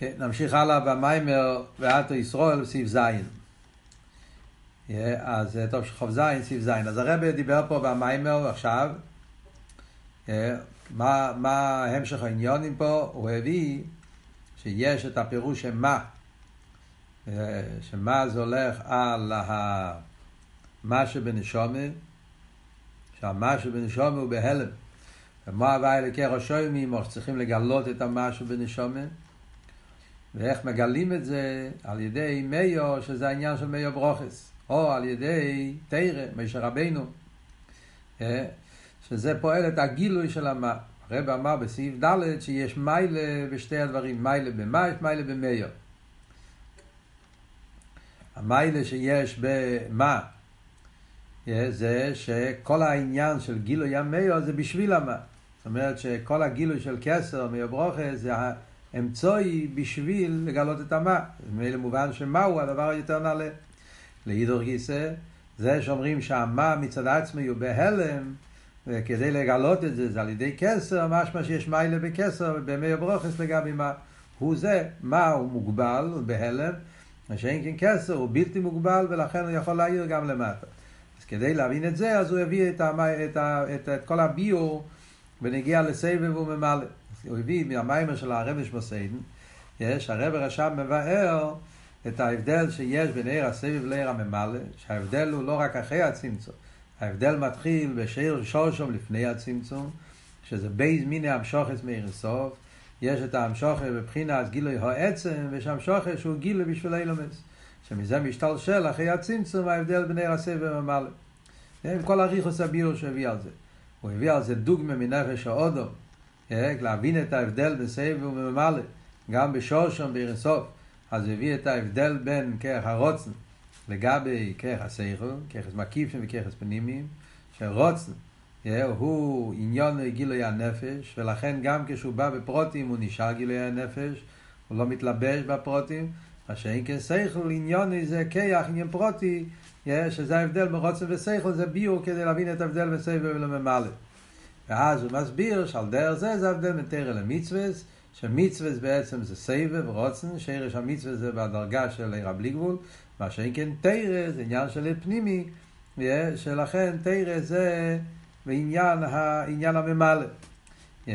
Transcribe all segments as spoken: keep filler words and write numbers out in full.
כן, נמשיך הלאה במיימר ואתו ישראל סעיף זין. אז טוב שחוב זין, סעיף זין. אז הרב דיבר פה במיימר עכשיו, מה, מה המשך העניונים פה? הוא הביא שיש את הפירוש שמה, שמה זה הולך על ה... מה שבנשום, שהמה שבנשום הוא בהלם. ומה הבא אלוקי ראשוימים, או שצריכים לגלות את המה שבנשום, ואיך מגלים את זה? על ידי מיו, שזה העניין של מיו ברוכס, או על ידי תירה, מישר רבינו, שזה פועל את הגילוי של המה. הרב אמר בסעיף ד' שיש מיילה בשתי הדברים, מיילה במה, מיילה במיו. המיילה שיש במה, זה שכל העניין של גילוי המיו זה בשביל המה. זאת אומרת שכל הגילוי של כסר, מיו ברוכס, זה אמצוי בשביל לגלות את המה. זה מובן שמהו הדבר יותר נעלה. להידור גיסא, זה שאומרים שהמה מצד עצמי הוא בהלם, וכדי לגלות את זה, זה על ידי כסר, משמע שיש מיילה בכסר, במי ברוכס לגבי מה. הוא זה, מה הוא מוגבל, הוא בהלם, ושאין כן כסר, הוא בלתי מוגבל, ולכן הוא יכול להעיר גם למטה. אז כדי להבין את זה, אז הוא הביא את, המה, את, ה, את, את כל הביור, ונגיע לסבב וממלא. הוא הביא מהמיימר של הרב שמוסיין, יש, הרב רשם מבאר את ההבדל שיש בין עיר הסבב לעיר הממלא, שההבדל הוא לא רק אחרי הצמצום, ההבדל מתחיל בשיר שורשום לפני הצמצום, שזה בייז מיני המשוחס מאיר סוף, יש את המשוחס בבחינת גילוי העצם, ויש המשוחס שהוא גילוי בשביל אילומס, שמזה משתלשל אחרי הצמצום ההבדל בין עיר הסבב וממלא. עם כל הריחוס הביור שהביא על זה. הוא הביא על זה דוגמה מנפש האודום, להבין את ההבדל בסבב וממלא, גם בשורשום מאיר סוף, אז הביא את ההבדל בין כרך הרוצן, לגבי כרך הסייכו, כרך מקיפים וכרך פנימיים, שרוצן הוא עניון גילוי הנפש, ולכן גם כשהוא בא בפרוטים הוא נשאר גילוי הנפש, הוא לא מתלבש בפרוטים, מה שאין כסייכו, עניון זה כרך, עניין פרוטי, שזה ההבדל מרוצן וסייכו, זה ביור כדי להבין את ההבדל בסבב ולממלא. ואז הוא מסביר שעל דרך זה, זה ההבדל מתרא למצווס, שמצווס בעצם זה סבב ורוצן, שרש המצווס זה בדרגה של עיר בלי גבול, מה שאין כן תירה זה עניין של פנימי, שלכן תירה זה בעניין הממלא. זאת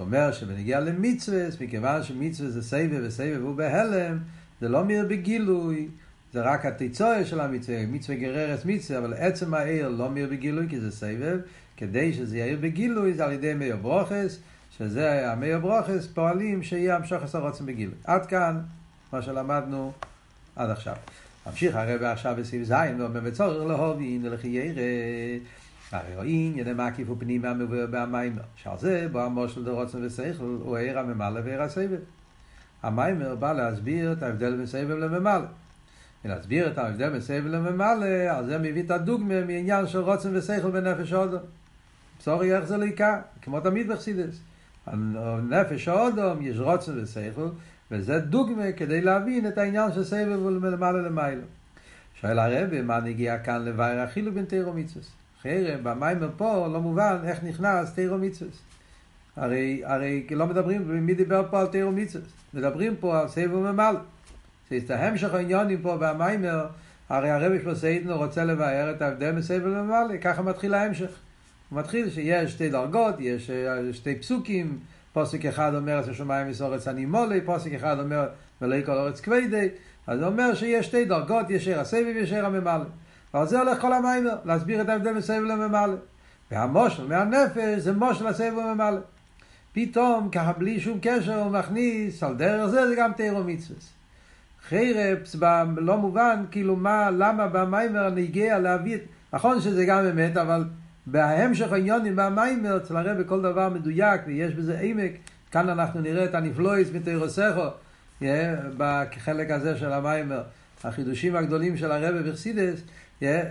אומרת שבנגיע למצווס, מכיוון שמצווס זה סבב וסבב הוא בהלם, זה לא מיר בגילוי, זה רק התיצוי של המצווה, מצווה גררס מצווה, אבל עצם העיר לא מיר בגילוי כי זה סבב, כדי שזה יעיר בגילוי זה על ידי מיו ברוכס, שזה המאיר ברוכס פועלים שיהיה המשוחס הרוצן בגילוי. עד כאן מה שלמדנו עד עכשיו. המשיך הרב עכשיו בסעיף זין ואומר וצורך להובין ולחיירה הרי רואין ידם עקיף ופנימה מבואר במיימר שעל זה בוא המושל דרוצן וסייכל הוא העיר הממלא והעיר הסבב. המיימר בא להסביר את ההבדל מסבב לממלא, ולהסביר את ההבדל מסבב לממלא על זה מביא את הדוגמה מעניין של רוצן וסייכל בנפש האודום. בשורי איך זה לעיקר כמו תמיד בחסידס, הנפש האודום יש רוצן וסייכל, וזה דוגמה כדי להבין את העניין של סבב ולמעלה למעלה. שואל הרב, מה נגיע כאן לבאר החילוק בין תורה ומצוות? אחרי במיימר פה לא מובן איך נכנס תורה ומצוות. הרי, הרי לא מדברים, מי דיבר פה על תורה ומצוות? מדברים פה על סבב ומעלה. זה המשך העניינים פה במיימר, הרי הרב שמוסיין רוצה לבאר את ההבדל מסבב ומעלה, ככה מתחיל ההמשך. הוא מתחיל שיש שתי דרגות, יש שתי פסוקים, פוסק אחד אומר ששמיים וסורץ אני מולי, פוסק אחד אומר ולא יקול אורץ כבדי, אז הוא אומר שיש שתי דרגות, יש עיר הסבב ויש עיר הממלא. ועל זה הולך כל המיימר, להסביר את ההבדל מסבב לממלא. והמושל מהנפש זה מושל הסבב וממלא. פתאום ככה בלי שום קשר הוא מכניס, על דרך זה זה גם תורה ומצוות. חרפס לא מובן כאילו מה, למה במיימר אני הגיע להביא, נכון שזה גם אמת, אבל... בהמשך העניינים במיימר אצל הרב כל דבר מדויק ויש בזה עמק. כאן אנחנו נראה את הנפלויס מתורה סחו בחלק הזה של המיימר, החידושים הגדולים של הרב בחסידס,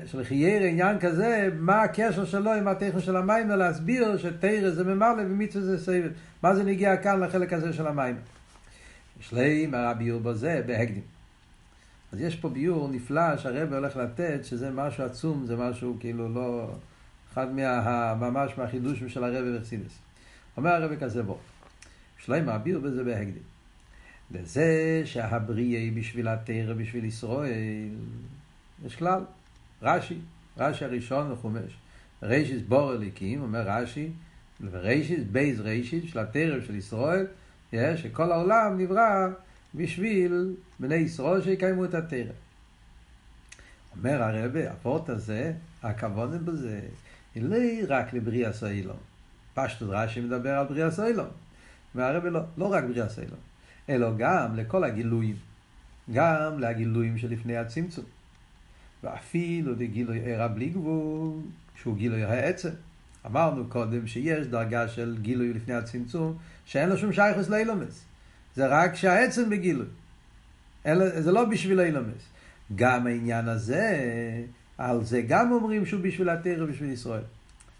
של חייר עניין כזה, מה הקשר שלו עם התכן של המיימר להסביר שתורה זה ממלא ומצווה זה סבב, מה זה נגיע כאן לחלק הזה של המיימר. יש לי מה ביור בזה בהקדים. אז יש פה ביור נפלא שהרב הולך לתת, שזה משהו עצום, זה משהו כאילו לא... אחד מה, ממש מהחידוש של הרב וחסידס. אומר הרב כזה בו, שלא ימעביר בזה בהקדים. לזה שהבריא בשביל התאר, בשביל ישראל, יש כלל. רש"י, רש"י הראשון לחומש. רשיס בור אליקים, אומר רש"י, ורשיס בייז רשיס, של התאר של ישראל, שכל העולם נברא בשביל בני ישראל שיקיימו את התאר. אומר הרבי, הפורט הזה, הכוונן בזה, היא לא רק לבריאה סוילון. פשטות רש"י מדבר על בריאה סוילון. והרבי לא, לא רק בריאה סוילון, אלא גם לכל הגילויים, גם לגילויים שלפני הצמצום. ואפילו לגילוי ערה בלי גבול, שהוא גילוי העצם. אמרנו קודם שיש דרגה של גילוי לפני הצמצום, שאין לו שום שייכות לאילומס. זה רק שהעצם בגילוי. אלא, זה לא בשביל האילומס. גם העניין הזה, על זה גם אומרים שהוא בשביל התורה ובשביל ישראל.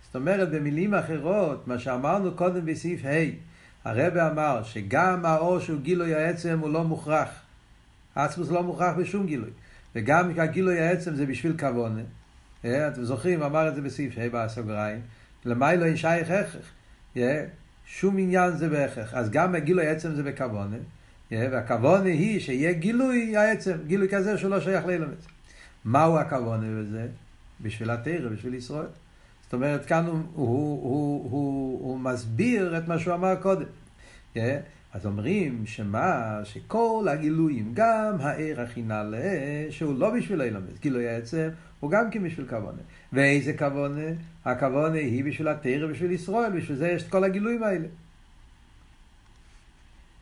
זאת אומרת, במילים אחרות, מה שאמרנו קודם בסעיף ה', הרב אמר שגם האור שהוא גילוי העצם הוא לא מוכרח. העצמוס לא מוכרח בשום גילוי. וגם הגילוי העצם זה בשביל כוונה. אתם זוכרים, אמר את זה בסעיף ה' בסוגריים, למה לא ישייך הכרח? שום עניין זה בהכרח. אז גם הגילוי העצם זה בכוונה. והכוונה היא שיהיה גילוי העצם, גילוי כזה שהוא לא שייך לאילומס. מהו הכוונה בזה? בשביל התורה, בשביל ישראל. זאת אומרת, כאן הוא, הוא, הוא, הוא, הוא מסביר את מה שהוא אמר קודם. Yeah? אז אומרים שמה, שכל הגילויים, גם הער הכי נעלה, שהוא לא בשביל האילומס, גילוי העצם, הוא גם כן בשביל כוונה. ואיזה כוונה? הכוונה היא בשביל התורה, בשביל ישראל, בשביל זה יש את כל הגילויים האלה.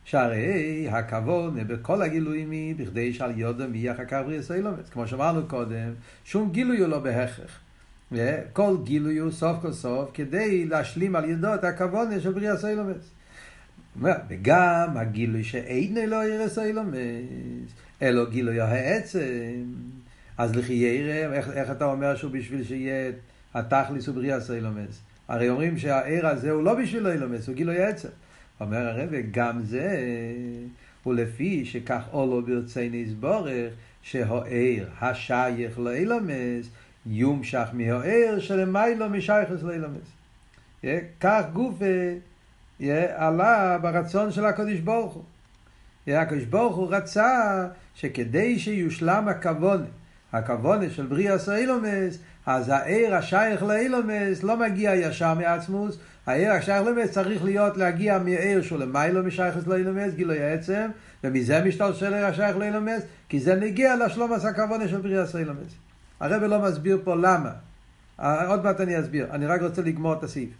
שהרי הכוונה בכל הגילויים היא בכדי שעל יודם יהיה אחר כך בריאה סוילומס. כמו שאמרנו קודם, שום גילוי הוא לא בהכרח. כל גילוי הוא סוף כל סוף כדי להשלים על ידו את הכוונה של בריאה סוילומס. וגם הגילוי שאין אלו יראה סוילומס, אלו גילוי העצם. אז לכי יראה, איך, איך אתה אומר שהוא בשביל שיהיה התכלס הוא בריאה סוילומס? הרי אומרים שהער הזה הוא לא בשביל אילומס, הוא גילוי העצם. אומר הרב, גם זה הוא לפי שכך אולו ברצייני יסבורך, שהער השייך לאילומס, יומשך מהער שלמיילו משייכס לאילומס. כך גופה עלה ברצון של הקדוש ברוך הוא. הקדוש ברוך הוא רצה שכדי שיושלם הכוונה, הכוונה של בריאת האילומס, אז הער השייך לאילומס לא מגיע ישר מעצמוס, הער השייך לאילומס צריך להיות להגיע מהער שלמיילו משייכס לאילומס, גילוי העצם, ומזה משתלשל הער השייך לאילומס, כי זה נגיע לשלום הכוונה של בריאת האילומס. הרב לא מסביר פה למה. עוד מעט אני אסביר. אני רק רוצה לגמור את הסעיף.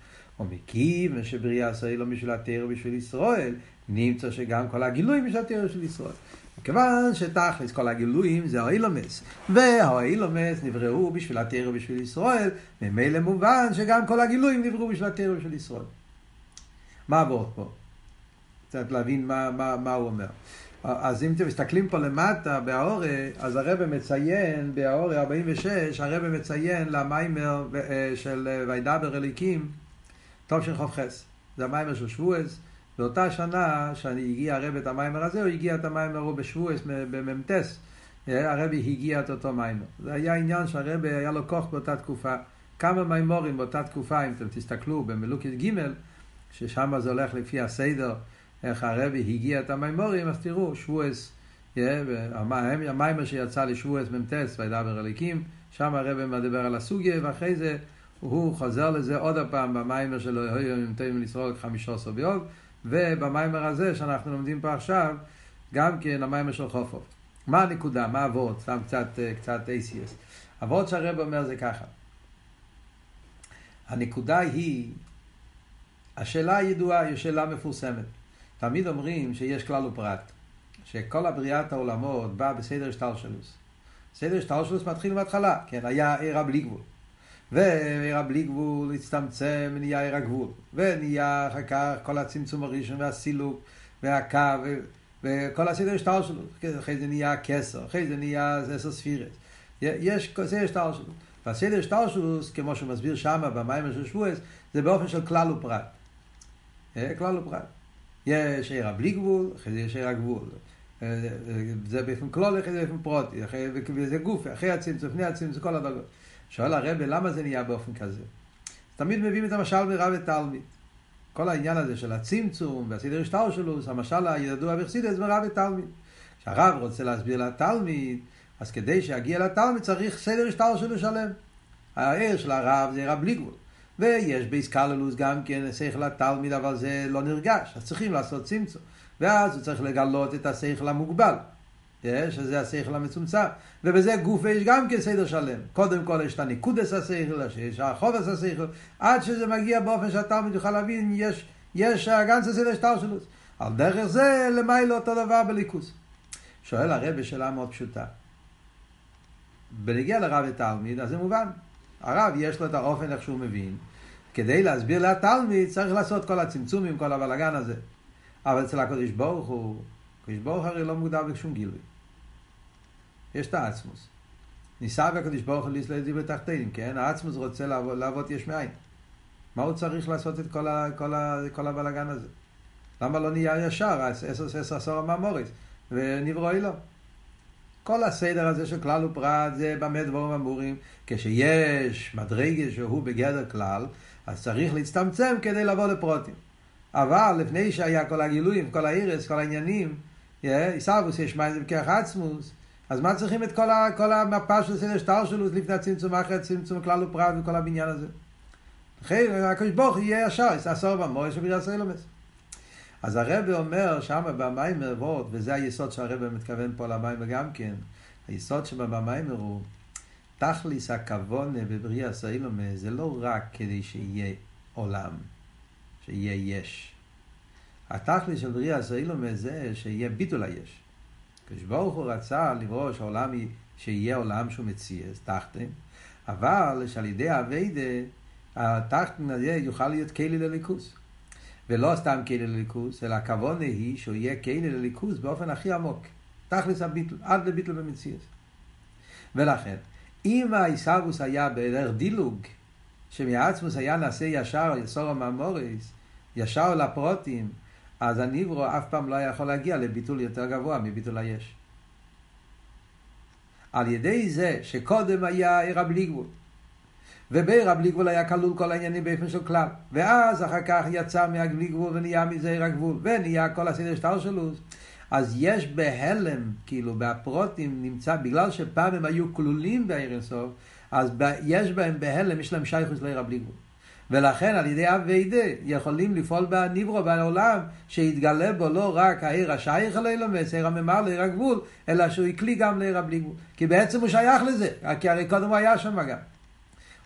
ומכיוון שבריאה ישראל לא בשביל התורה ובשביל ישראל, נמצא שגם כל הגילויים בשביל התורה ובשביל ישראל. מכיוון שתכלס כל הגילויים זה האילומס. והאילומס נבראו בשביל התורה ובשביל ישראל, ממילא מובן שגם כל הגילויים נבראו בשביל התורה ובשביל ישראל. מה עבור פה? צריך להבין מה, מה, מה הוא אומר. אז אם אתם מסתכלים פה למטה באור, אז הרב מציין באור ארבעים ושש, הרב מציין למיימר של וידבר אליקים, טוב של חופחס. זה המיימר של שבועס. באותה שנה שהגיע הרב את המיימר הזה, הוא הגיע את המיימר הוא בשבועס בממטס. הרב הגיע את אותו מיימר. זה היה עניין שהרב היה לו כוח באותה תקופה. כמה מיימורים באותה תקופה, אם אתם תסתכלו במלוקת ג' ששם זה הולך לפי הסדר, איך הרבי הגיע את המיימורים, אז תראו, שבועס, המיימר שיצא לשבועס ממתס, וידבר אליקים, שם הרבי מדבר על הסוגיה, ואחרי זה הוא חוזר לזה עוד הפעם במיימר שלו, ממתאים לסרוק חמישה סוביוב, ובמיימר הזה שאנחנו לומדים פה עכשיו, גם כן המיימר של חופוף. מה הנקודה, מה עבוד? סתם קצת A C S. עבוד שהרבי אומר זה ככה. הנקודה היא, השאלה הידועה היא שאלה מפורסמת. תמיד אומרים שיש כלל ופרט, שכל הבריאת העולמות באה בסדר השתלשלות. סדר השתלשלות מתחיל מההתחלה, כן, היה ערה בלי גבול. וערה בלי גבול הצטמצם, נהיה ערה גבול. ונהיה אחר כך כל הצמצום הראשון והסילוק והקו, ו... וכל הסדר השתלשלות. אחרי זה נהיה כסר, אחרי זה נהיה עשר ספירות. יש סדר השתלשלות. והסדר השתלשלות, כמו שמסביר שמה במים של שבועס, זה באופן של כלל ופרט. כלל ופרט. יש ערה בלי גבול, אחרי זה יש ערה גבול. זה באופן כלול, אחרי זה באופן פרוטי, וזה גוף, אחרי הצמצום, לפני הצמצום, כל הדרגות. שואל הרב, למה זה נהיה באופן כזה? תמיד מביאים את המשל מרב ותלמיד. כל העניין הזה של הצמצום והסדר השטאו שלו, המשל הידוע בחסידות מרב ותלמיד. כשהרב רוצה להסביר לתלמיד, אז כדי שיגיע לתלמיד צריך סדר השטאו שלו שלם. העיר של הרב זה הרב בלי גבול. ויש באיסקללוס גם כן שכל לתלמיד, אבל זה לא נרגש, אז צריכים לעשות צמצום. ואז הוא צריך לגלות את השכל המוגבל, שזה השכל המצומצם. ובזה גוף יש גם כן סדר שלם. קודם כל יש את הניקודס השכל, שיש החובס השכל, עד שזה מגיע באופן שהתלמיד יוכל להבין, יש, יש הגנס הסדר שטרשלוס. על דרך זה, למה היא לא אותו דבר בליכוס? שואל הרב שאלה מאוד פשוטה. בנגיע לרב התלמיד, אז זה מובן. הרב יש לו את האופן איך שהוא מבין. כדי להסביר לתלמיד, צריך לעשות כל הצמצומים, כל הבלגן הזה. אבל אצל הקודש ברוך הוא, הקודש ברוך הרי לא מוגדר בשום גילוי. יש את העצמוס. ניסה והקודש ברוך הוא להסלט דיבר תחתינים, כן? העצמוס רוצה לעבוד, לעבוד יש מאין. מה הוא צריך לעשות את כל, ה, כל, ה, כל הבלגן הזה? למה לא נהיה ישר? עשר עשור המאמורס. ונברואי לו. כל הסדר הזה של כלל ופרט זה באמת דברים אמורים. כשיש מדרגה שהוא בגדר כלל, אז צריך להצטמצם כדי לבוא לפרוטים. אבל לפני שהיה כל הגילויים, כל העירס, כל העניינים, איסאבוס יש מים זה בכך עצמוס, אז מה צריכים את כל, ה, כל המפה של סדר שטר שלו לפני הצמצום, אחרי הצמצום, כלל ופרט וכל הבניין הזה? אחרי, הקדוש ברוך יהיה ישר, עשור במורש ובגלל סלומס. אז הרב אומר שם במיימר וורד, וזה היסוד שהרב מתכוון פה למים וגם כן, היסוד שבמיימר הוא, תכליס הכוונה בבריאה סלומס, זה לא רק כדי שיהיה עולם. שיהיה יש. התכלי של בריאה סלומס זה שיהיה ביטול היש. כשברוך הוא רצה לברוא שהעולם שיהיה עולם שהוא מציע, תחתן, אבל שעל ידי הווידה, התחתן הזה יוכל להיות כלי לליכוס. ולא סתם כלי לליכוס, אלא הכוונה היא שהוא יהיה כלי לליכוס באופן הכי עמוק. תכליס הביטול, עד לביטול במציע. ולכן, אם האיסאבוס היה בערך דילוג, שמעצמוס היה נעשה ישר, יסור המאמוריס, ישר לפרוטים, אז הניברו אף פעם לא יכול להגיע לביטול יותר גבוה מביטול היש. על ידי זה שקודם היה עירה בלי גבול, ובעירה בלי גבול היה כלול כל העניינים באופן של כלל, ואז אחר כך יצא מהבלי גבול ונהיה מזה עירה גבול, ונהיה כל הסדר שטר שלו, אז יש בהלם, כאילו, בפרוטים נמצא, בגלל שפעם הם היו כלולים בעיר סוף, אז יש בהם בהלם, יש להם שייכות לעיר בלי גבול. ולכן על ידי הווידה יכולים לפעול בניברו, בעולם, שיתגלה בו לא רק העיר השייך לילומס, העיר הממר לעיר הגבול, אלא שהוא יקלי גם לעיר בלי גבול. כי בעצם הוא שייך לזה, כי הרי קודם הוא היה שם גם.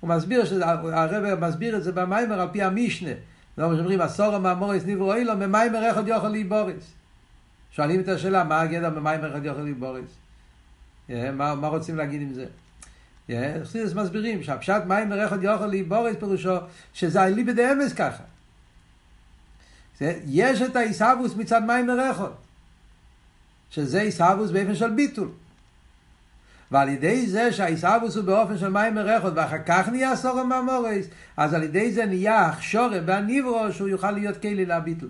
הוא מסביר, שזה, הרב מסביר את זה במיימר על פי המשנה. זאת אומרת, עשור המאמורס ניברו אילו, ממיימר איך עוד יוכל להיבורס. שואלים את השאלה, מה הגדר במיימר איך עוד יוכל להיבורס? מה, מה רוצים להגיד עם זה? חסידס מסבירים שהפשט מים מרחד יוכל להיבורס פירושו שזה עלי בדי אמס ככה. יש את האיסאבוס מצד מים מרחד, שזה איסאבוס באופן של ביטול. ועל ידי זה שהאיסאבוס הוא באופן של מים מרחד, ואחר כך נהיה עשור המאמורס, אז על ידי זה נהיה החשורם והניברו שהוא יוכל להיות כלי לביטול.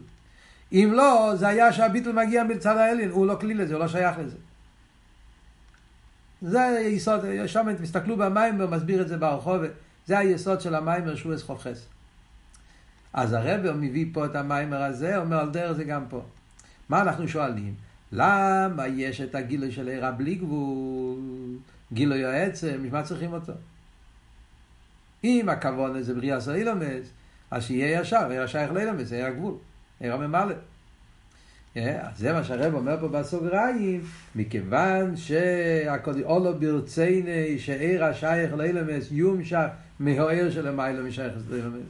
אם לא, זה היה שהביטול מגיע מצד האלין, הוא לא כלי לזה, הוא לא שייך לזה. זה היסוד, שם אתם מסתכלו במיימר, מסביר את זה ברחוב, זה היסוד של המיימר שהוא אסחופחס. אז הרב מביא פה את המיימר הזה, אומר על דרך זה גם פה. מה אנחנו שואלים? למה יש את הגילוי של עירה בלי גבול, גילוי העצם, משמע צריכים אותו? אם הכוון הזה בריאה סלומס, אז שיהיה ישר, עירה שייך לילומס, עירה גבול, עירה ממלא. אז זה מה שהרב אומר פה בסוגריים, מכיוון שהקודש אולו ברצייני שעיר השייך לילמס יומשך מהעיר של המילה משייך לילמס.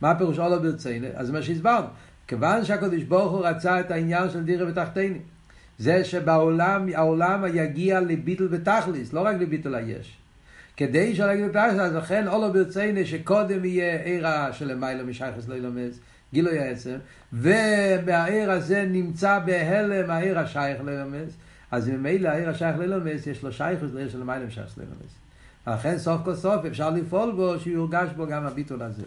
מה פירוש אולו ברצייני? אז מה שהסברנו, כיוון שהקודש ברוך הוא רצה את העניין של דירה ותחתיני, זה שבעולם העולם יגיע לביטול בתכליס, לא רק לביטול היש. כדי שלהגיד בתכליס, אז לכן אולו ברצייני שקודם יהיה עירה של המילה משייך לילמס, גילוי העצם, ובהעיר הזה נמצא בהלם העיר השייך לילומס, אז ממילא העיר השייך לילומס יש לו שייך לעיר של מיילא משייך לילומס. לכן סוף כל סוף אפשר לפעול בו שיורגש בו גם הביטול הזה.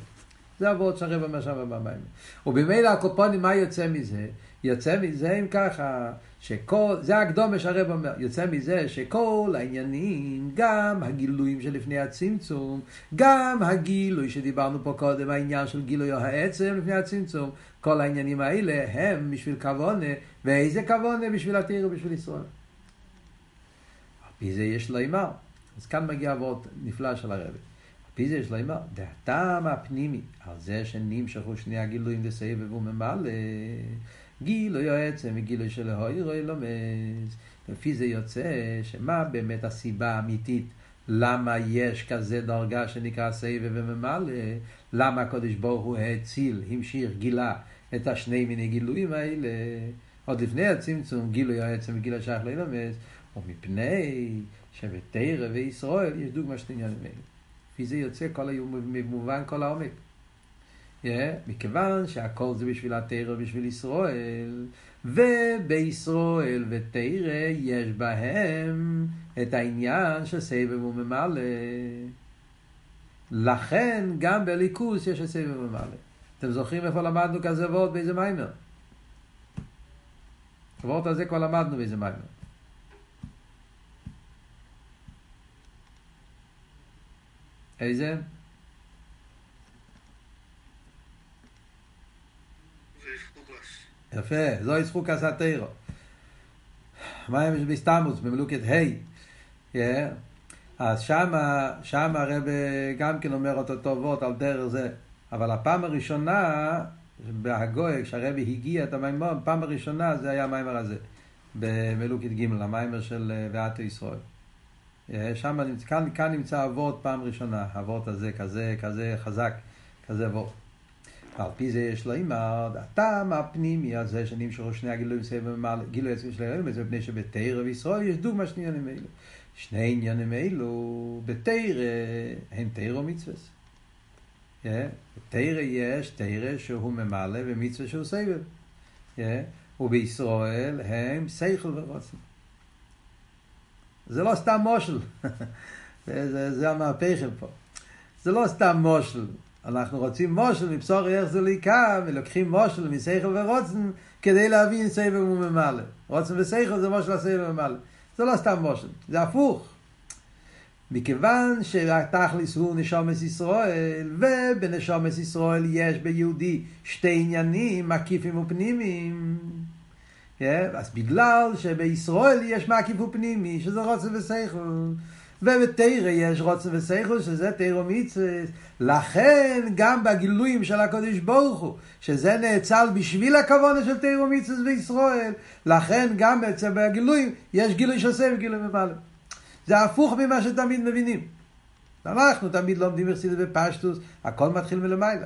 זה עבוד שרב המשאב במיימר. ובמילא הקופונים מה יוצא מזה? יוצא מזה אם ככה, שכל, זה הקדום שהרב אומר, יוצא מזה שכל העניינים, גם הגילויים שלפני הצמצום, גם הגילוי שדיברנו פה קודם, העניין של גילוי העצם לפני הצמצום, כל העניינים האלה הם בשביל כוונה, ואיזה כוונה בשביל התיר ובשביל ישראל. על פי זה יש לו אמר, אז כאן מגיע עבוד נפלא של הרב. פי זה יש לו אמר, דעתם הפנימי, על זה שנמשכו שני הגילויים וסבב וממלא, גילוי העצם וגילוי של ההירוי לומס. לפי זה יוצא שמה באמת הסיבה האמיתית, למה יש כזה דרגה שנקרא סבב וממלא, למה הקדוש ברוך הוא הציל, המשיך, גילה את השני מיני גילויים האלה, עוד לפני הצמצום, גילוי העצם וגילוי של ההירוי לומס, ומפני שבתורה וישראל יש דוגמה שני עניינים האלה. לפי זה יוצא כל היום במובן כל העומק. Yeah, מכיוון שהכל זה בשביל התורה ובשביל ישראל, ובישראל ותורה יש בהם את העניין שסבב וממלא. לכן גם בליכוס יש סבב וממלא. אתם זוכרים איפה למדנו כזה ועוד באיזה מיימר? ועוד הזה כבר למדנו באיזה מיימר. איזה? יפה, זו ישחוק הסתירו. מה הם יש בסתמוס, במלוקת היי. אז שמה, שמה הרב גם כן אומר אותו טובות על דרך זה. אבל הפעם הראשונה, בהגוי, כשהרב הגיע את המיימר, הפעם הראשונה זה היה המיימר הזה. במלוקת ג' המיימר של ועתו ישראל. שם נמצא, כאן, כאן נמצא עבוד פעם ראשונה, עבוד הזה כזה, כזה חזק, כזה עבוד. על פי זה יש לו אימר, הטעם הפנימי הזה שנמשכו שני הגילויים גילוי עצמי של הרב, זה מפני שבתורה וישראל יש דוגמה שני עניינים אלו. שני עניינים אלו בתורה הם תורה ומצוות. בתורה יש תורה שהוא ממלא ומצוות שהוא סבב. ובישראל הם שכל ורצון. זה לא סתם מושל, זה, זה המהפכה פה. זה לא סתם מושל, אנחנו רוצים מושל מבשור איך זה להיקם, ולוקחים מושל משכל ורוצן כדי להבין סבב וממלא. רוצן ושכל זה מושל הסבב וממלא. זה לא סתם מושל, זה הפוך. מכיוון שהתכלס הוא נשומת ישראל, ובנשומת ישראל יש ביהודי שתי עניינים מקיפים ופנימיים, אז בגלל שבישראל יש מעקיף ופנימי שזה רוצן ושכל, ובתורה יש רוצן ושכל שזה תורה ומצוות, לכן גם בגילויים של הקדוש ברוך הוא שזה נאצל בשביל הכוונה של תורה ומצוות בישראל, לכן גם בגילויים יש גילוי שעושה וגילוי ממלא. זה הפוך ממה שתמיד מבינים. אנחנו תמיד לומדים מחסידות בפשטוס, הכל מתחיל מלמעלה.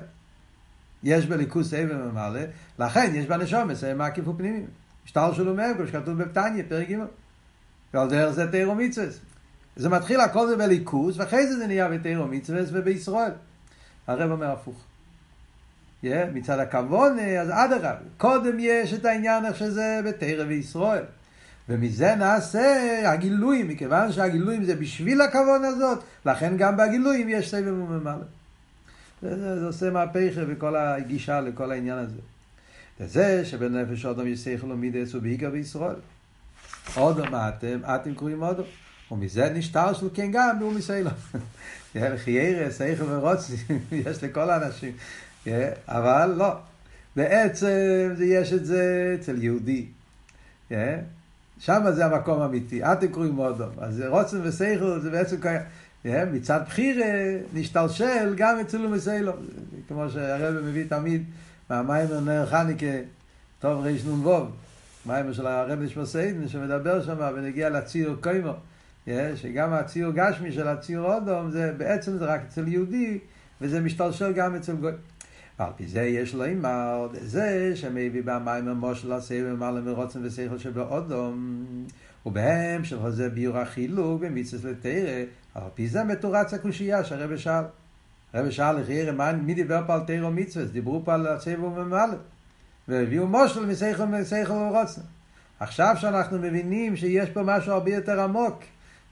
יש בליכוס סבב וממלא, לכן יש בנשומת סבב מעקיף ופנימי שטר שלו מהם, כמו שכתוב בפתניה, פרק ג', ועל דרך זה תורה ומצוות. זה מתחיל הכל זה בליכוס, ואחרי זה זה נהיה בתורה ומצוות ובישראל. הרב אומר הפוך. Yeah, מצד הכוונה, אז עד הרב, קודם יש את העניין איך שזה בתורה וישראל. ומזה נעשה הגילויים, מכיוון שהגילויים זה בשביל הכוונה הזאת, לכן גם בהגילויים יש סבב וממלא. זה, זה עושה מהפכה וכל הגישה לכל העניין הזה. זה שבנפש אדם יש שכל ומידס ובעיקר בישראל. אדם אתם, אתם קוראים אדם. ומזה נשטר שלו כן גם באום ישראל. חיירה, שכל ורוצן, יש לכל האנשים. אבל לא. בעצם יש את זה אצל יהודי. שם זה המקום האמיתי. אתם קוראים אדם. אז רוצן ושכל זה בעצם מצד בחיר נשתלשל גם אצל אום ישראל. כמו שהרב מביא תמיד, מהמיימר נר חניקה, טוב ראש נון ווב, מיימר של הרב נשמע סיידן, שמדבר שם ונגיע לציור קוימו, שגם הציור גשמי של הציור אודום, זה, בעצם זה רק אצל יהודי, וזה משתלשל גם אצל גוי. ועל פי זה יש לו אימר, זה שמביא במיימר מושל הסבב וממלא מרוצן ושכל שבאודום, ובהם שבחוזה ביור החילוק במצוות לתורה, על פי זה מתורץ הקושייה שהרב שאל. הרב שאל לחיירה, מי דיבר פה על תורה ומצוות? דיברו פה על סבב וממלא. והביאו מושל משכל ורוצן. עכשיו שאנחנו מבינים שיש פה משהו הרבה יותר עמוק,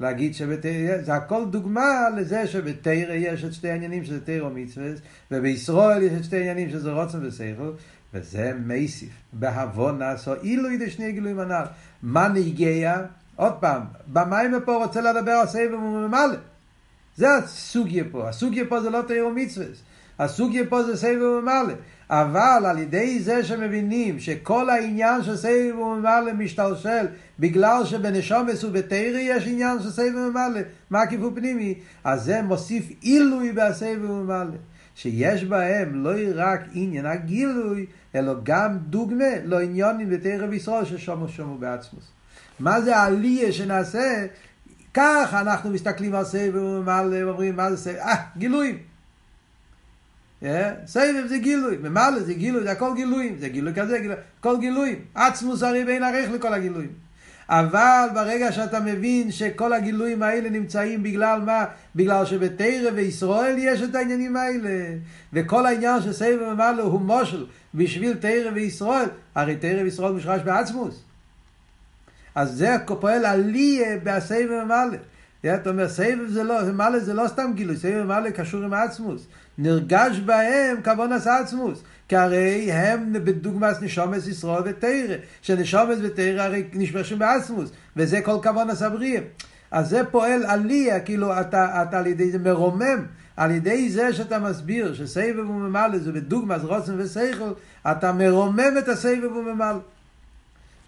להגיד שבתרא, זה הכל דוגמה לזה שבתרא יש את שתי העניינים שזה תרא ומצווה, ובישראל יש את שתי העניינים שזה רוצן ושכל, וזה מייסיף, בהבון נעשו, אילו ידי שני גילויים הנ"ל. מה נגיע? עוד פעם, במים פה רוצה לדבר על סבב וממלא. זה הסוגיה פה, הסוגיה פה זה לא תרא ומצווה. הסוגיה פה זה סבב וממלא. אבל על ידי זה שמבינים שכל העניין של סבב וממלא משתלשל, בגלל שבנשומס ובתרא יש עניין של סבב וממלא, מקיף ופנימי, אז זה מוסיף אילוי בסבב וממלא. שיש בהם לא רק עניין הגילוי, אלא גם דוגמה, לא עניונים בתרא וישראל ששמו שמו בעצמוס. מה זה העלייה שנעשה? כך אנחנו מסתכלים על סבב וממלא, ואומרים מה זה סבב? אה, גילויים. סבב זה גילוי, ממלא זה גילוי, זה הכל גילויים, זה גילוי כזה, כל גילויים. עצמוס הרי בין ערך לכל הגילויים. אבל ברגע שאתה מבין שכל הגילויים האלה נמצאים בגלל מה? בגלל שבתרא וישראל יש את העניינים האלה. וכל העניין של סבב וממלא הוא מושל בשביל תרא וישראל. הרי תרא וישראל מושרש בעצמוס. אז זה פועל עליה בסבב וממלא. זאת אומרת, סבב זה לא, וממלא זה לא סתם גילוי, סבב וממלא קשור עם עצמוס. נרגש בהם כבונס עצמוס, כי הרי הם בדוגמת נשומס ישראל ותרא, שנשומס ותרא הרי נשמשים בעצמוס, וזה כל כבונס הבריאה. אז זה פועל עליה, כאילו אתה, אתה על ידי זה מרומם, על ידי זה שאתה מסביר שסבב וממלא זה בדוגמת רוצן ושכל, אתה מרומם את הסבב וממלא.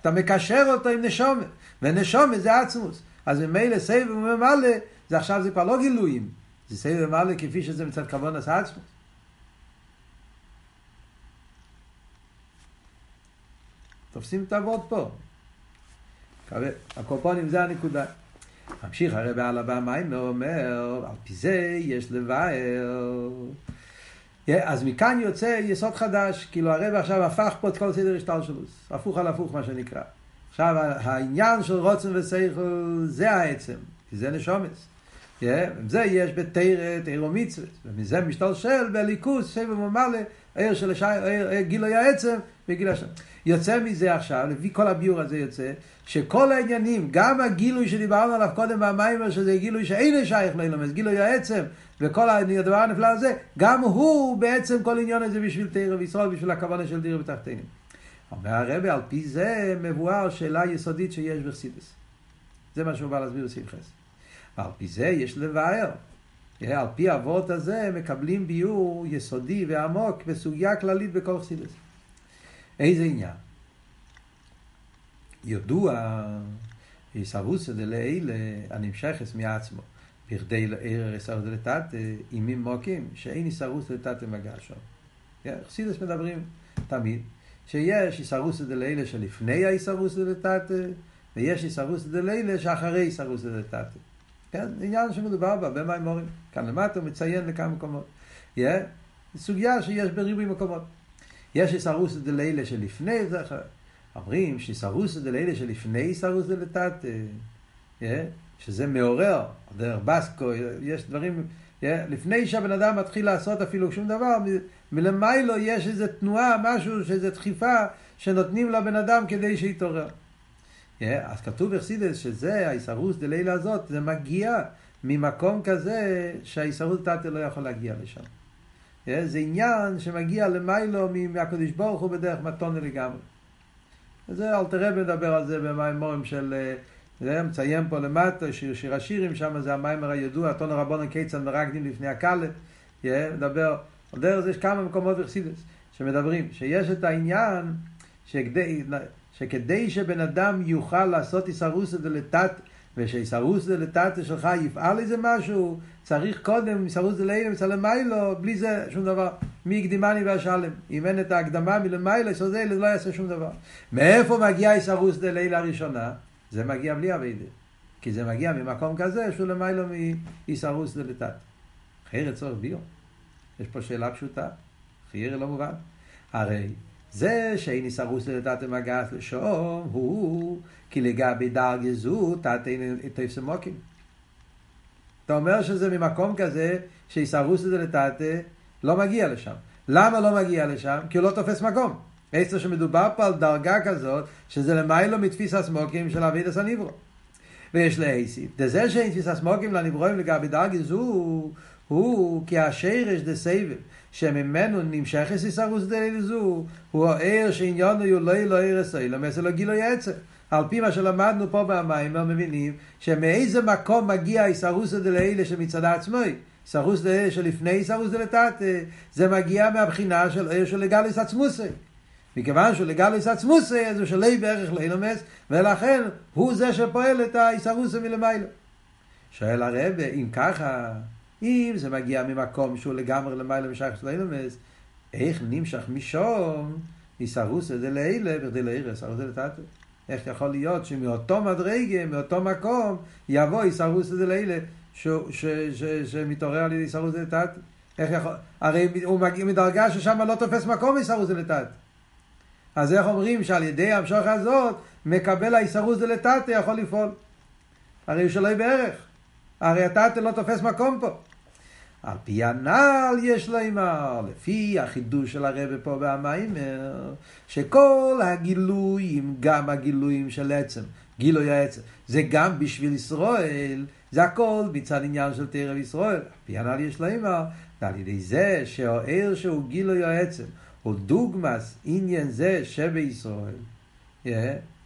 אתה מקשר אותו עם נשומס, ונשומס זה עצמוס. אז ממילא סבב וממלא, זה עכשיו זה כבר לא גילויים, זה סבב וממלא כפי שזה מצד כוונס עצמוס. תופסים את העבוד פה. הקופונים זה הנקודה. ממשיך הרי בעל הבא מיימר אומר, על פי זה יש לבאר. אז מכאן יוצא יסוד חדש, כאילו הרב עכשיו הפך פה את כל סדר השתלשלות, הפוך על הפוך מה שנקרא. עכשיו העניין של רוצן ושכל זה העצם, כי זה נשומס. וזה יש בתרא, תרא ומצוות, ומזה משתלשל בליכוס, סבב וממלא, עיר של גילוי העצם וגילה שם. יוצא מזה עכשיו, לפי כל הביור הזה יוצא, שכל העניינים, גם הגילוי שדיברנו עליו קודם במיימר, שזה גילוי שאין שייך לאילומס, גילוי העצם, וכל הדבר הנפלא הזה, גם הוא בעצם כל עניין הזה בשביל תרא וישראל, בשביל הכוונה של תרא ותחתינו. אומר הרב, על פי זה מבואר שאלה יסודית שיש בחסידות. זה מה שהוא בא להסביר בסמכס. ועל פי זה יש לבאר. על פי האבות הזה מקבלים ביור יסודי ועמוק בסוגיה כללית בכל חסידות. איזה עניין? ידוע, יסבוס דלעיל הנמשכס מעצמו, בכדי לעיר יסרוס דלתת, אימים מוקים, שאין יסרוס דלתת למגע שם. חסידות מדברים תמיד. שיש יסרוס דלילה שלפני היסרוס דלתת, ויש יסרוס דלילה שאחרי יסרוס דלתת. כן? עניין שמדובר בה, במה הם אומרים? כאן למטה מציין לכמה מקומות. יהיה סוגיה שיש בריבוי מקומות. יש יסרוס דלילה שלפני, אומרים שיסרוס דלילה שלפני יסרוס דלתת, שזה מעורר, דרך בסקו, יש דברים, לפני שהבן אדם מתחיל לעשות אפילו שום דבר, מלמיילו יש איזו תנועה, משהו, איזו דחיפה שנותנים לבן אדם כדי שיתעורר. אז כתוב בחסידות שזה, היסרוס דלילה הזאת, זה מגיע ממקום כזה שהיסרוס דלתא לא יכול להגיע לשם. זה עניין שמגיע למיילו מהקדוש ברוך הוא בדרך מתונה לגמרי. זה אל תראה מדבר על זה במיימורים של... זה מציין פה למטה, שיר שיר השירים, שם זה המיימר הידוע, תונה רבונן קיצן מרקדים לפני הקלת, מדבר... על דרך זה יש כמה מקומות בחסידות שמדברים, שיש את העניין שכדי, שכדי שבן אדם יוכל לעשות יסרוס דלתת, ושיסרוס דלתת שלך יפעל איזה משהו, צריך קודם יסרוס דלילה מלמיילו, בלי זה שום דבר. מי הקדימני והשלם? אם אין את ההקדמה מלמיילו, שזה לא יעשה שום דבר. מאיפה מגיע יסרוס דלילה הראשונה? זה מגיע בלי עבודה, כי זה מגיע ממקום כזה שהוא למיילו מיסרוס דלתת. אחרת צורך ביום. יש פה שאלה פשוטה, חייר לא מובן. הרי זה שאין יסרוס דלתת למגע לשום, הוא כי לגבי דרגה זו תתאים תפסמוקים. אתה אומר שזה ממקום כזה שיסרוס את זה לתת, לא מגיע לשם. למה לא מגיע לשם? כי הוא לא תופס מקום. בעצם שמדובר פה על דרגה כזאת, שזה למעלה מתפיס הסמוקים של אבידס הניברו. ויש להיסיף. זה שאין תפיס הסמוקים לניברוים לגבי דרגי זו, הוא כי השרש דה סבב, שממנו נמשך הסיסרוס דה זו, הוא הער שעניון הוא לא ילאיר אסוי, למסל לא גילו יעצר. על פי מה שלמדנו פה במים, הם מבינים שמאיזה מקום מגיע היסרוס דלאילה שמצדה עצמאי. היסרוס דלאילה שלפני היסרוס דלתת, זה מגיע מהבחינה של, של לגליס עצמוסי. מכיוון שהוא לגליס עצמוסי, אז הוא שלי בערך לא ילומס, ולכן הוא זה שפועל את היסרוס מלמילה. שואל הרב, אם ככה, אם זה מגיע ממקום שהוא לגמרי למילה משך של ילומס, איך נמשך משום היסרוס דלאילה ודלאילה היסרוס דלתת? איך יכול להיות שמאותו מדרגה, מאותו מקום, יבוא ישרוס הזה לילה, שמתעורר על ישרוס הזה לתת? איך יכול... הרי הוא מגיע מדרגה ששם לא תופס מקום ישרוס הזה לתת. אז איך אומרים שעל ידי המשוך הזאת, מקבל הישרוס הזה לתת, יכול לפעול? הרי הוא שלוי בערך. הרי התת לא תופס מקום פה. על פי הנעל יש לו אמר, לפי החידוש של הרב פה והמאמר, שכל הגילויים, גם הגילויים של עצם, גילוי העצם, זה גם בשביל ישראל, זה הכל בצד עניין של תרב ישראל. על פי הנעל יש לו אמר, על ידי זה שהאיר שהוא גילוי העצם, הוא דוגמס עניין זה שבישראל. Yeah.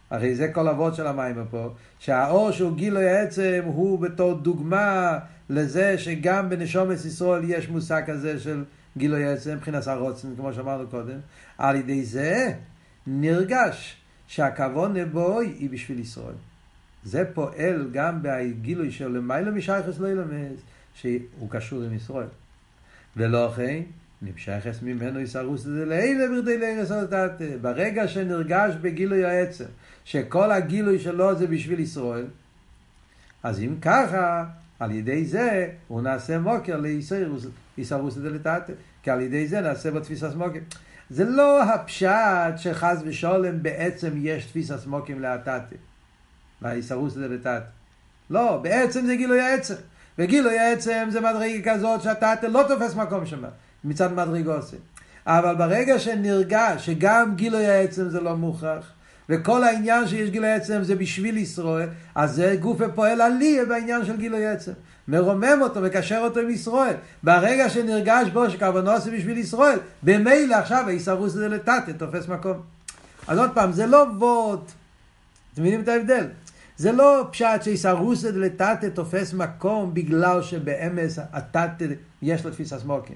הרי זה כל אבות של המים פה, שהאור שהוא גילוי העצם הוא בתור דוגמה, לזה שגם בנשומת ישראל יש מושג כזה של גילוי עצם, מבחינת הרוצן, כמו שאמרנו קודם. על ידי זה נרגש שהכוון הבוי היא בשביל ישראל. זה פועל גם בגילוי של מיילו משייכס לא ילמז, שהוא קשור עם ישראל. ולא כן, נמשייכס ממנו ישרוס לזה לאלה ברדי להירס אותת. ברגע שנרגש בגילוי העצם, שכל הגילוי שלו זה בשביל ישראל, אז אם ככה, על ידי זה הוא נעשה מוקר לישרוס דלתת, כי על ידי זה נעשה בו תפיסת מוקר. זה לא הפשט שחז ושולם בעצם יש תפיסת מוקר להתת, לישרוס דלתת. לא, בעצם זה גילוי העצם. וגילוי העצם זה מדרגה כזאת שהתת לא תופס מקום שם, מצד מדרגה עושה. אבל ברגע שנרגש שגם גילוי העצם זה לא מוכרח, וכל העניין שיש גילוי עצם זה בשביל ישראל, אז זה גוף הפועל עליה בעניין של גילוי עצם. מרומם אותו, מקשר אותו עם ישראל. ברגע שנרגש בו שכוונו עושה בשביל ישראל, במילא עכשיו הישרוס זה לתת, תופס מקום. אז עוד פעם, זה לא ווט, אתם מבינים את ההבדל? זה לא פשט שישרוס זה לתת, תופס מקום, בגלל שבאמס התת יש לו תפיסה סמוקים.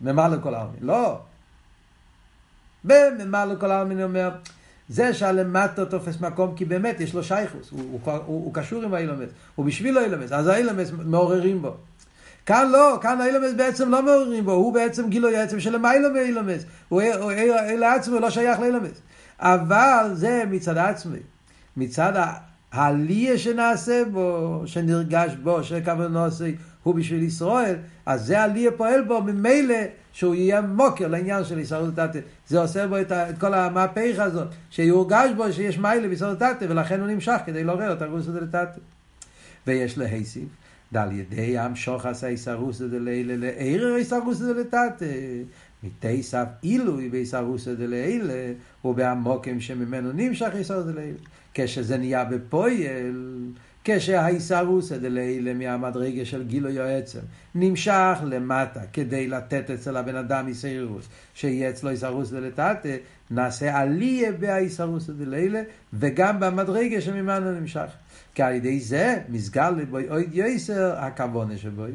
ממה לכל הערמין? לא. בממה לכל הערמין אומר... זה שהלמטה תופס מקום, כי באמת יש לו שייכוס, הוא, הוא, הוא, הוא קשור עם האילומס, הוא בשביל האילומס, אז האילומס מעוררים בו. כאן לא, כאן האילומס בעצם לא מעוררים בו, הוא בעצם גילוי העצם שלמה האילומס, הוא אל עצמו, הוא לא שייך לאילומס. אבל זה מצד עצמי, מצד העלייה שנעשה בו, שנרגש בו, שכוונו עושה, הוא בשביל ישראל, אז זה עלייה פועל בו ממילא, שהוא יהיה מוקר לעניין של ישרוס דלתת. זה עושה בו את, את כל המהפך הזאת, שיורגש בו שיש מיילה בישרוס דלתת, ולכן הוא נמשך כדי לעורר אותה ישרוס דלתת. ויש להוסיף, דל ידי המשוך עשה ישרוס דלילה לעורר ישרוס דלתת, מתי סף אילוי בישרוס דלילה, ובעמוקים שממנו נמשך ישרוס דלילה. כשזה נהיה בפועל, כשהישרוס דלילה מהמדרגה של גילוי העצם נמשך למטה כדי לתת אצל הבן אדם ישרוס שיהיה אצלו ישרוס דלתת, נעשה עליה בהישרוס דלילה וגם במדרגה שממנו נמשך, כי על ידי זה מסגל לבוי עוד יסר הכוונה שבוי.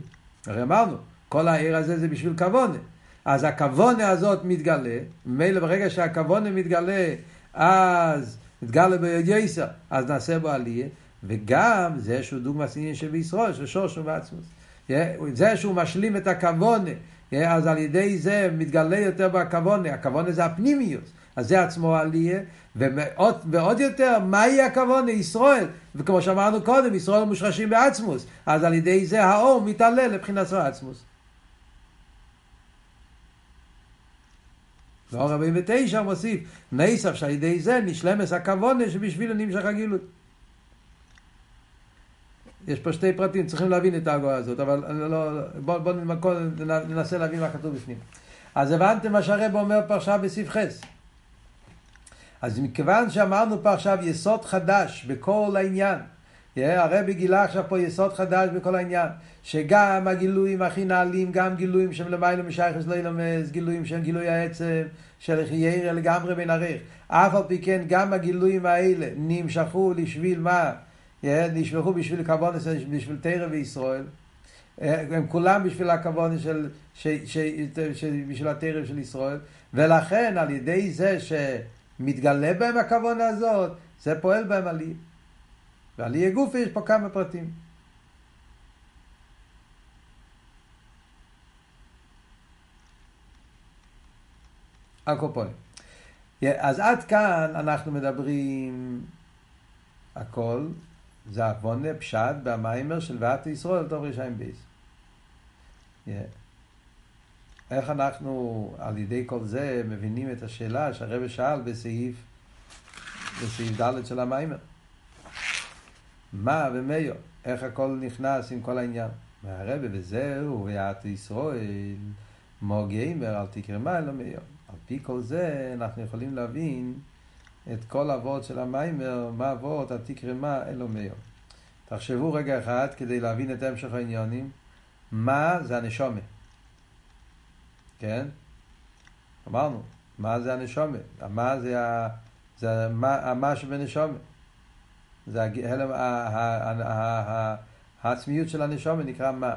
הרי אמרנו כל העיר הזה זה בשביל כוונה, אז הכוונה הזאת מתגלה מילא. ברגע שהכוונה מתגלה אז מתגלה לבוי עוד יסר, אז נעשה בו עליה. וגם זה שהוא דוגמא סיני שבישראל, ששורשו בעצמוס. זה שהוא משלים את הכוונה, אז על ידי זה מתגלה יותר בכוונה. הכוונה זה הפנימיוס, אז זה עצמו עליה, ועוד יותר, מהי הכוונה? ישראל. וכמו שאמרנו קודם, ישראל מושרשים בעצמוס, אז על ידי זה האור מתעלה לבחינת העצמוס. ואור ארבעים ותשע מוסיף, נסף שעל ידי זה נשלמס הכוונה שבשביל נמשך הגילוי. יש פה שני פרטים, צריכים להבין את ההגויה הזאת, אבל לא, בואו בוא, בוא, ננסה להבין מה כתוב בפנים. אז הבנתם מה שהרב אומר פה עכשיו בסעיף חס. אז מכיוון שאמרנו פה עכשיו יסוד חדש בכל העניין, הרב גילה עכשיו פה יסוד חדש בכל העניין, שגם הגילויים הכי נעלים, גם גילויים שהם למעלה משייכת לא ילמז, גילויים שהם גילוי העצם, של יאיר לגמרי בן ערך, אף על פי כן גם הגילויים האלה נמשכו לשביל מה? נשלחו בשביל הכוונה, בשביל תורה וישראל, הם כולם בשביל הכוונה של, בשביל התורה של ישראל, ולכן על ידי זה שמתגלה בהם הכוונה הזאת, זה פועל בהם עלי. ועלי הגופי יש פה כמה פרטים. הקופול. אז עד כאן אנחנו מדברים הכל, זה הבונה פשט במיימר של ואת ישראל תוך רשעים בייס. Yeah. איך אנחנו על ידי כל זה מבינים את השאלה שהרב שאל בסעיף, בסעיף ד' של המיימר? מה ומאיו? איך הכל נכנס עם כל העניין? והרב וזהו, ואת ישראל מוגיימר, אל תקרמה אלו מאיו. על פי כל זה אנחנו יכולים להבין את כל העבוד של המיימר, מה עבוד, התקרמה אלו מאיו. תחשבו רגע אחד כדי להבין את המשך העניינים, מה זה הנשומה. כן? אמרנו, מה זה הנשומה? מה זה, זה מה שבנשומה. זה הלם, העצמיות של הנשומה נקרא מה?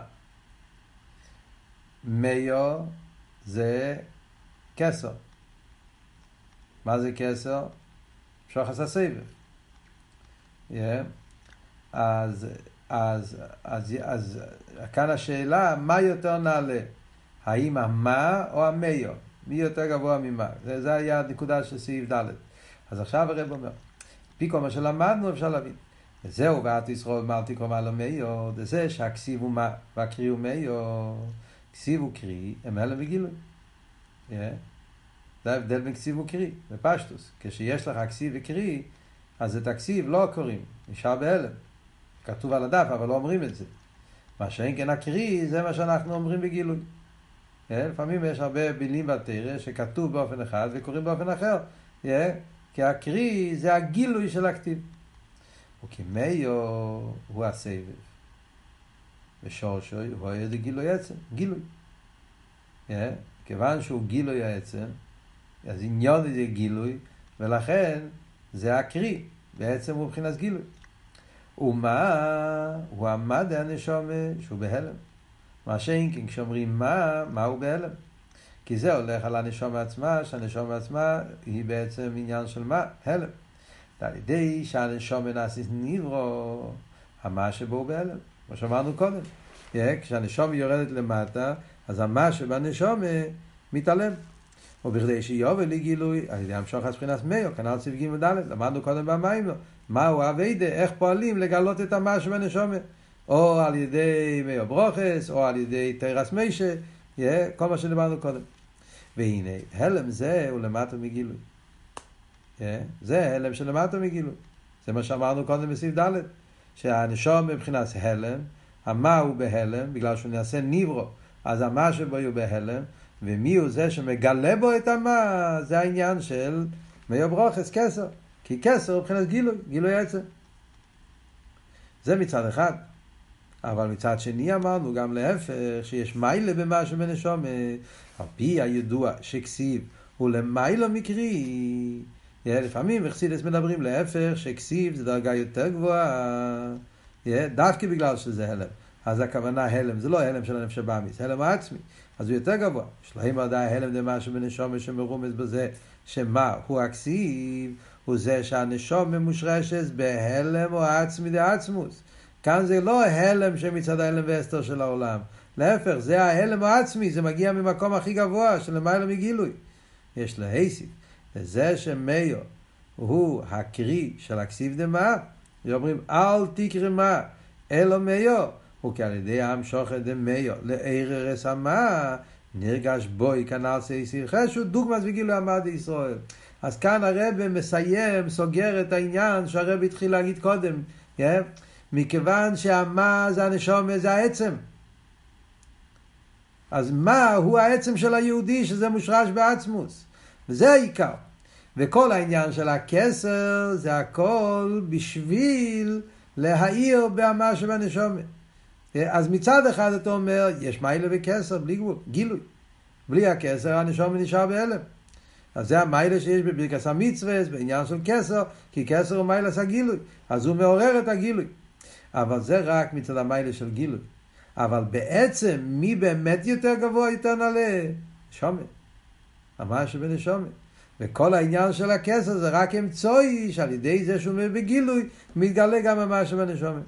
מאיו זה כסר. מה זה כסר? שוחס הסבב. אז, אז, אז, אז כאן השאלה, מה יותר נעלה? האם המה או המאיו? מי יותר גבוה ממה? זה, זה היה הנקודה של סעיף ד'. אז עכשיו הרב אומר, פיקו מה שלמדנו אפשר להבין. וזהו, ואת ישראל מלתי קרומה לו מאיו, זה שהכסיב הוא מה, והקריא הוא מאיו. כסיב הוא קריא, הם הלם וגילוי. Yeah. זה ההבדל בין כסיב וקריא, בפשטוס. כשיש לך כסיב וקריא, אז את הכסיב לא קוראים, נשאר בהלם. כתוב על הדף, אבל לא אומרים את זה. מה שאין כן הקריא, זה מה שאנחנו אומרים בגילוי. Yeah. לפעמים יש הרבה בילים בתורה שכתוב באופן אחד וקוראים באופן אחר. Yeah. כי הקריא זה הגילוי של הכתיב. וכמאיו הוא הסבב. ושורשו הוא היה גילוי עצם, גילוי. Yeah. כיוון שהוא גילוי העצם, אז עניון זה גילוי, ולכן זה הקריא, בעצם הוא מבחינת גילוי. ומה? הוא עמד הנשום שהוא בהלם. מה שאין כן, כשאומרים מה, מה הוא בהלם? כי זה הולך על הנשום עצמה, שהנשום עצמה היא בעצם עניין של מה? הלם. על ידי שהנשום נעשית נברו, המה שבו הוא בהלם, כמו שאמרנו קודם. כשהנשום יורדת למטה, אז מה שבנשום מתעלם. ובכדי שיובל לגילוי, על ידי המשוך הספרינס מאיו, כנ"ל סעיף ג' ד', למדנו קודם במיימר, מהו הווידה, איך פועלים לגלות את מה שבנשום, או על ידי מאיו ברוכס, או על ידי תרס מישה, כל מה שלמדנו קודם. והנה, הלם זה הוא למטה מגילוי. זה הלם שלמטה מגילוי. זה מה שאמרנו קודם בסעיף ד', שהנשום מבחינת הלם, המה הוא בהלם, בגלל שהוא נעשה נברו, אז המה שבו יהיו בהלם, ומי הוא זה שמגלה בו את המה, זה העניין של מיוב רוחס, כסר. כי כסר הוא מבחינת גילוי, גילוי עצם. זה מצד אחד. אבל מצד שני אמרנו גם להפך, שיש מיילה במה שבנשום, על פי הידוע שכסיב הוא למיילה מקרי. לפעמים בחסידות מדברים להפך, שכסיב זה דרגה יותר גבוהה, דווקא בגלל שזה הלם. אז הכוונה הלם, זה לא הלם של הנפש הבאמית, זה הלם העצמי, אז הוא יותר גבוה. שלאים עדיין הלם דמה שבנשום שמרומז בזה, שמה הוא הכסיב, הוא זה שהנשום ממושרשת בהלם או העצמי דעצמוס. כאן זה לא הלם שמצד ההלם והסתר של העולם, להפך, זה ההלם העצמי, זה מגיע ממקום הכי גבוה, שלמעלה מגילוי. יש להסיב, וזה שמאיו, הוא הקרי של הכסיב דמה, ואומרים אל תקרמה, אלו מאיו, וכעל ידי העם שוחד דמיו, לערר הסמה, נרגש בוי כנל סייסיר חשו, דוגמס וגילו עמד ישראל. אז כאן הרב מסיים, סוגר את העניין שהרב התחיל להגיד קודם, מכיוון שהמה זה הנשום, זה העצם. אז מה הוא העצם של היהודי שזה מושרש בעצמוס? וזה העיקר. וכל העניין של הכסר זה הכל בשביל להאיר בהמה שבנשום. אז מצד אחד אתה אומר, יש מיילה וכסר בלי גילוי. בלי הכסר הנשום נשאר בהלם. אז זה המיילה שיש בברכת המצווה, בעניין של כסר, כי כסר הוא מיילה של גילוי. אז הוא מעורר את הגילוי. אבל זה רק מצד המיילה של גילוי. אבל בעצם מי באמת יותר גבוה יותר נעלה? נשומת. המה שבנשומת. וכל העניין של הכסר זה רק אמצוי, שעל ידי זה שהוא בגילוי, מתגלה גם המה שבנשומת.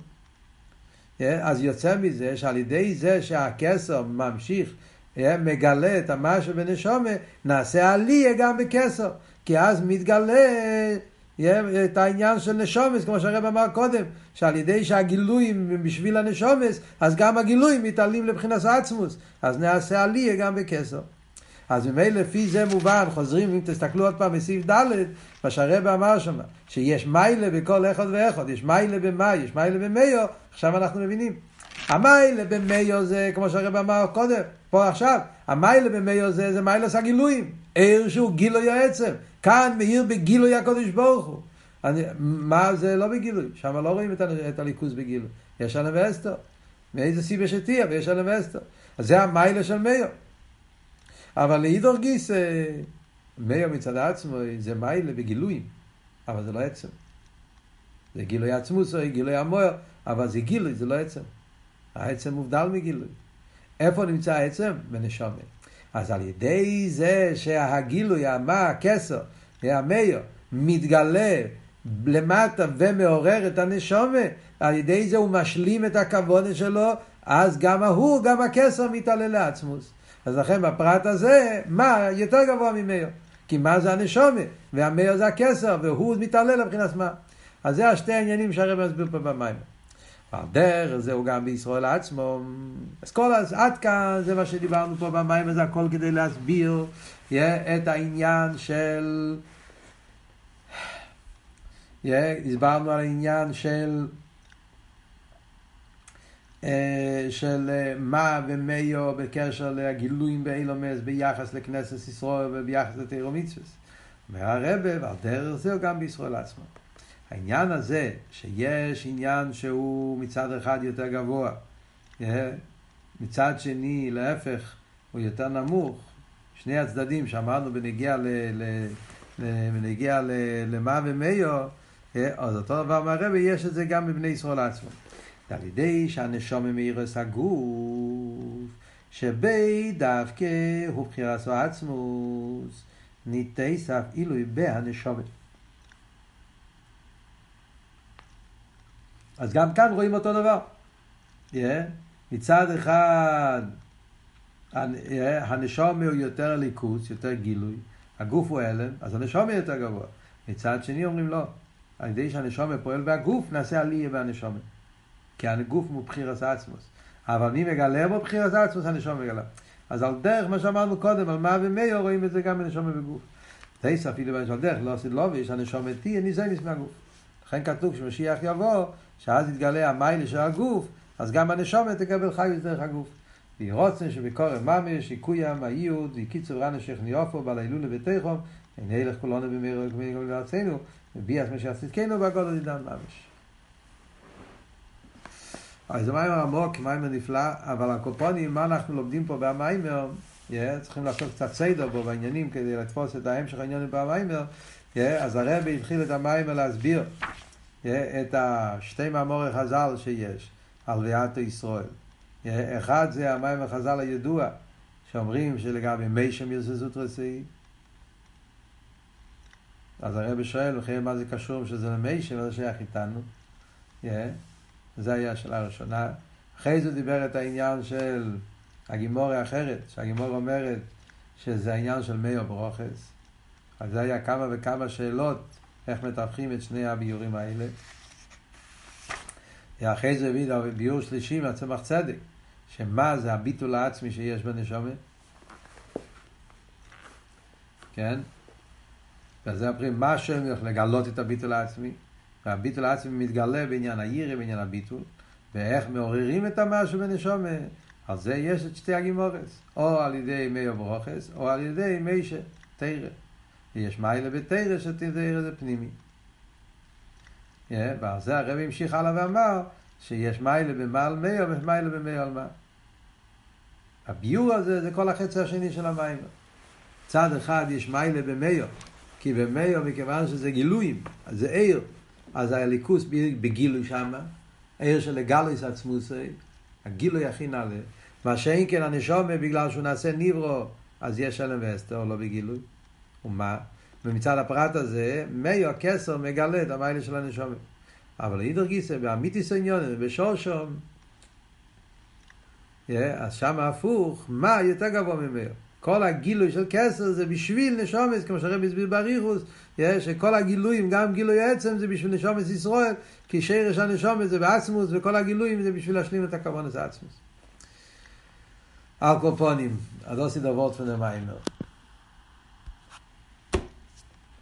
אז יוצא מזה שעל ידי זה שהכסר ממשיך, מגלה את המה שבנשומת, נעשה עליה גם בכסר. כי אז מתגלה את העניין של נשומס, כמו שהרב אמר קודם, שעל ידי שהגילויים בשביל הנשומס, אז גם הגילויים מתעלים לבחינת עצמוס, אז נעשה עליה גם בכסר. אז ממילא לפי זה מובן, חוזרים, אם תסתכלו עוד פעם בסעיף ד', מה שהרב אמר שם, שיש מיילה בכל אחד ואחד, יש מיילה במאי, יש מיילה במאיו, עכשיו אנחנו מבינים. המיילה במאיו זה, כמו שהרב אמר קודם, פה עכשיו, המיילה במאיו זה, זה מיילה של הגילויים, עיר שהוא גילוי העצם, כאן מאיר בגילוי הקודש ברוך הוא. אני, מה זה לא בגילוי? שם לא רואים את, את הליכוז בגילוי. יש עליו אסתר. מאיזה סיבה שתהיה, ויש עליו אסתר. אז זה המיילה של מאיר. אבל להידור גיס, מאיר מצד עצמו, זה מיילה בגילויים. אבל זה לא עצם. זה גילוי עצמו, זה גילוי המויר, אבל זה גילוי, זה לא עצם. העצם מובדל מגילוי. איפה נמצא העצם? בנשומר. אז על ידי זה שהגילוי, המה, הכסר, המאיר, מתגלה למטה ומעורר את הנשומה, על ידי זה הוא משלים את הכבוד שלו, אז גם ההוא, גם הכסר מתעלה לעצמוס. אז לכן בפרט הזה, מה יותר גבוה ממאיר? כי מה זה הנשומה, והמאיר זה הכסר, והוא מתעלה לבחינת מה. אז זה השתי העניינים שהרב מסביר פה במים. והדר זהו גם בישראל עצמו. אז כל אז עד כאן זה מה שדיברנו פה במים, אז הכל כדי להסביר yeah, את העניין של yeah, הסברנו על העניין של uh, של uh, מה ומאיו בקשר לגילויים באילומס ביחס לכנסת ישראל וביחס לתירומיצוס והרבה, והדר זהו גם בישראל עצמו. העניין הזה שיש עניין שהוא מצד אחד יותר גבוה, מצד שני להפך הוא יותר נמוך, שני הצדדים שאמרנו בנגיע ל, ל, בנגיע ל, למה ומאיו, אז אותו דבר מהרבי יש את זה גם בבני ישראל עצמו. על ידי שהנשום מאירס הגוף, שבי דווקא הוא בחירס ועצמוס, ניטי סף אילוי בהנשום. אז גם כאן רואים אותו דבר. Yeah. מצד אחד, הנשום הוא יותר ליכוץ, יותר גילוי, הגוף הוא הלם, אז הנשום הוא יותר גבוה. מצד שני אומרים לא, על ידי שהנשום פועל והגוף, נעשה עליה והנשום. כי הגוף הוא בחירס עצמוס. אבל מי מגלה בו בחירס עצמוס, הנשום מגלה. אז על דרך מה שאמרנו קודם, על מה ומאיו רואים את זה גם בנשום ובגוף. תעיס אפילו בנשום דרך, לא עושה לא ויש, הנשום תהיה ניזנס מהגוף. לכן כתוב שמשיח יבוא, שאז יתגלה המיילה של הגוף, אז גם הנשומת תקבל חיוס דרך הגוף. והיא רוצה שבקורם ממש, יקוים, האיוד, וקיצור רנה שכניופו, בעל הילולה בתיכום, הנה ילך כולנו במהירו וגמירו לארצנו, וביאס משיח צדקנו, והגודל עידן ממש. אז זה מיימר עמוק, מיימר נפלא, אבל הקופונים, מה אנחנו לומדים פה במיימר, צריכים לעשות קצת סדר בו בעניינים, כדי לתפוס את ההמשך העניינים במיימר, אז הרבי התחיל את המיימר להסביר, את השתי מאמרי חז"ל שיש על ויאתו ישראל. אחד זה המאמר חז"ל הידוע שאומרים שלגבי מי שמרססות רצאי, אז הרב שואל וכי מה זה קשור שזה למי שמרססות שייך איתנו. זה היה השאלה הראשונה. אחרי זה דיבר את העניין של הגימורה אחרת, שהגימורה אומרת שזה העניין של מי וברוכס. אז זה היה כמה וכמה שאלות איך מתהפכים את שני הביורים האלה. אחרי זה הביא ביור שלישי מהצמח צדק, שמה זה הביטול העצמי שיש בנשמה. כן? וזה הפרים, מה השם יוכל לגלות את הביטול העצמי? והביטול העצמי מתגלה בעניין העירה, בעניין הביטול, ואיך מעוררים את המשהו בנשמה. על זה יש את שתי הגימורס, או על ידי מי וברוכס, או על ידי מי שתירה. יש מיילה בתירה שתירה זה פנימי. ועל זה הרב המשיך הלאה ואמר, שיש מיילה במעל מי או מיילה במי על מה. הביור הזה זה כל החצי השני של המים. צד אחד יש מיילה במאיו, כי במאיו מכיוון שזה גילויים, זה עיר. אז הליכוס בגילוי שמה, עיר של גלויס עצמוסי, הגילוי הכי נעלה. מה שאין כן הנשומר בגלל שהוא נעשה נברו, אז יש שלם ואסתר, לא בגילוי. ומה? ומצד הפרט הזה, מאיו כסר מגלה את המיילה של הנשומר. אבל אידר גיסא, באמיתי סניון, בשושום, אז שם הפוך, מה יותר גבוה ממאיר? כל הגילוי של כסר זה בשביל נשומס, כמו שהרב הסביר בריחוס, שכל הגילויים, גם גילוי עצם זה בשביל נשומס ישראל, כי שרש הנשומס זה בעצמוס, וכל הגילויים זה בשביל להשלים את הכוונס העצמוס. אלקופונים, הדוסי דבורט פנמיימר.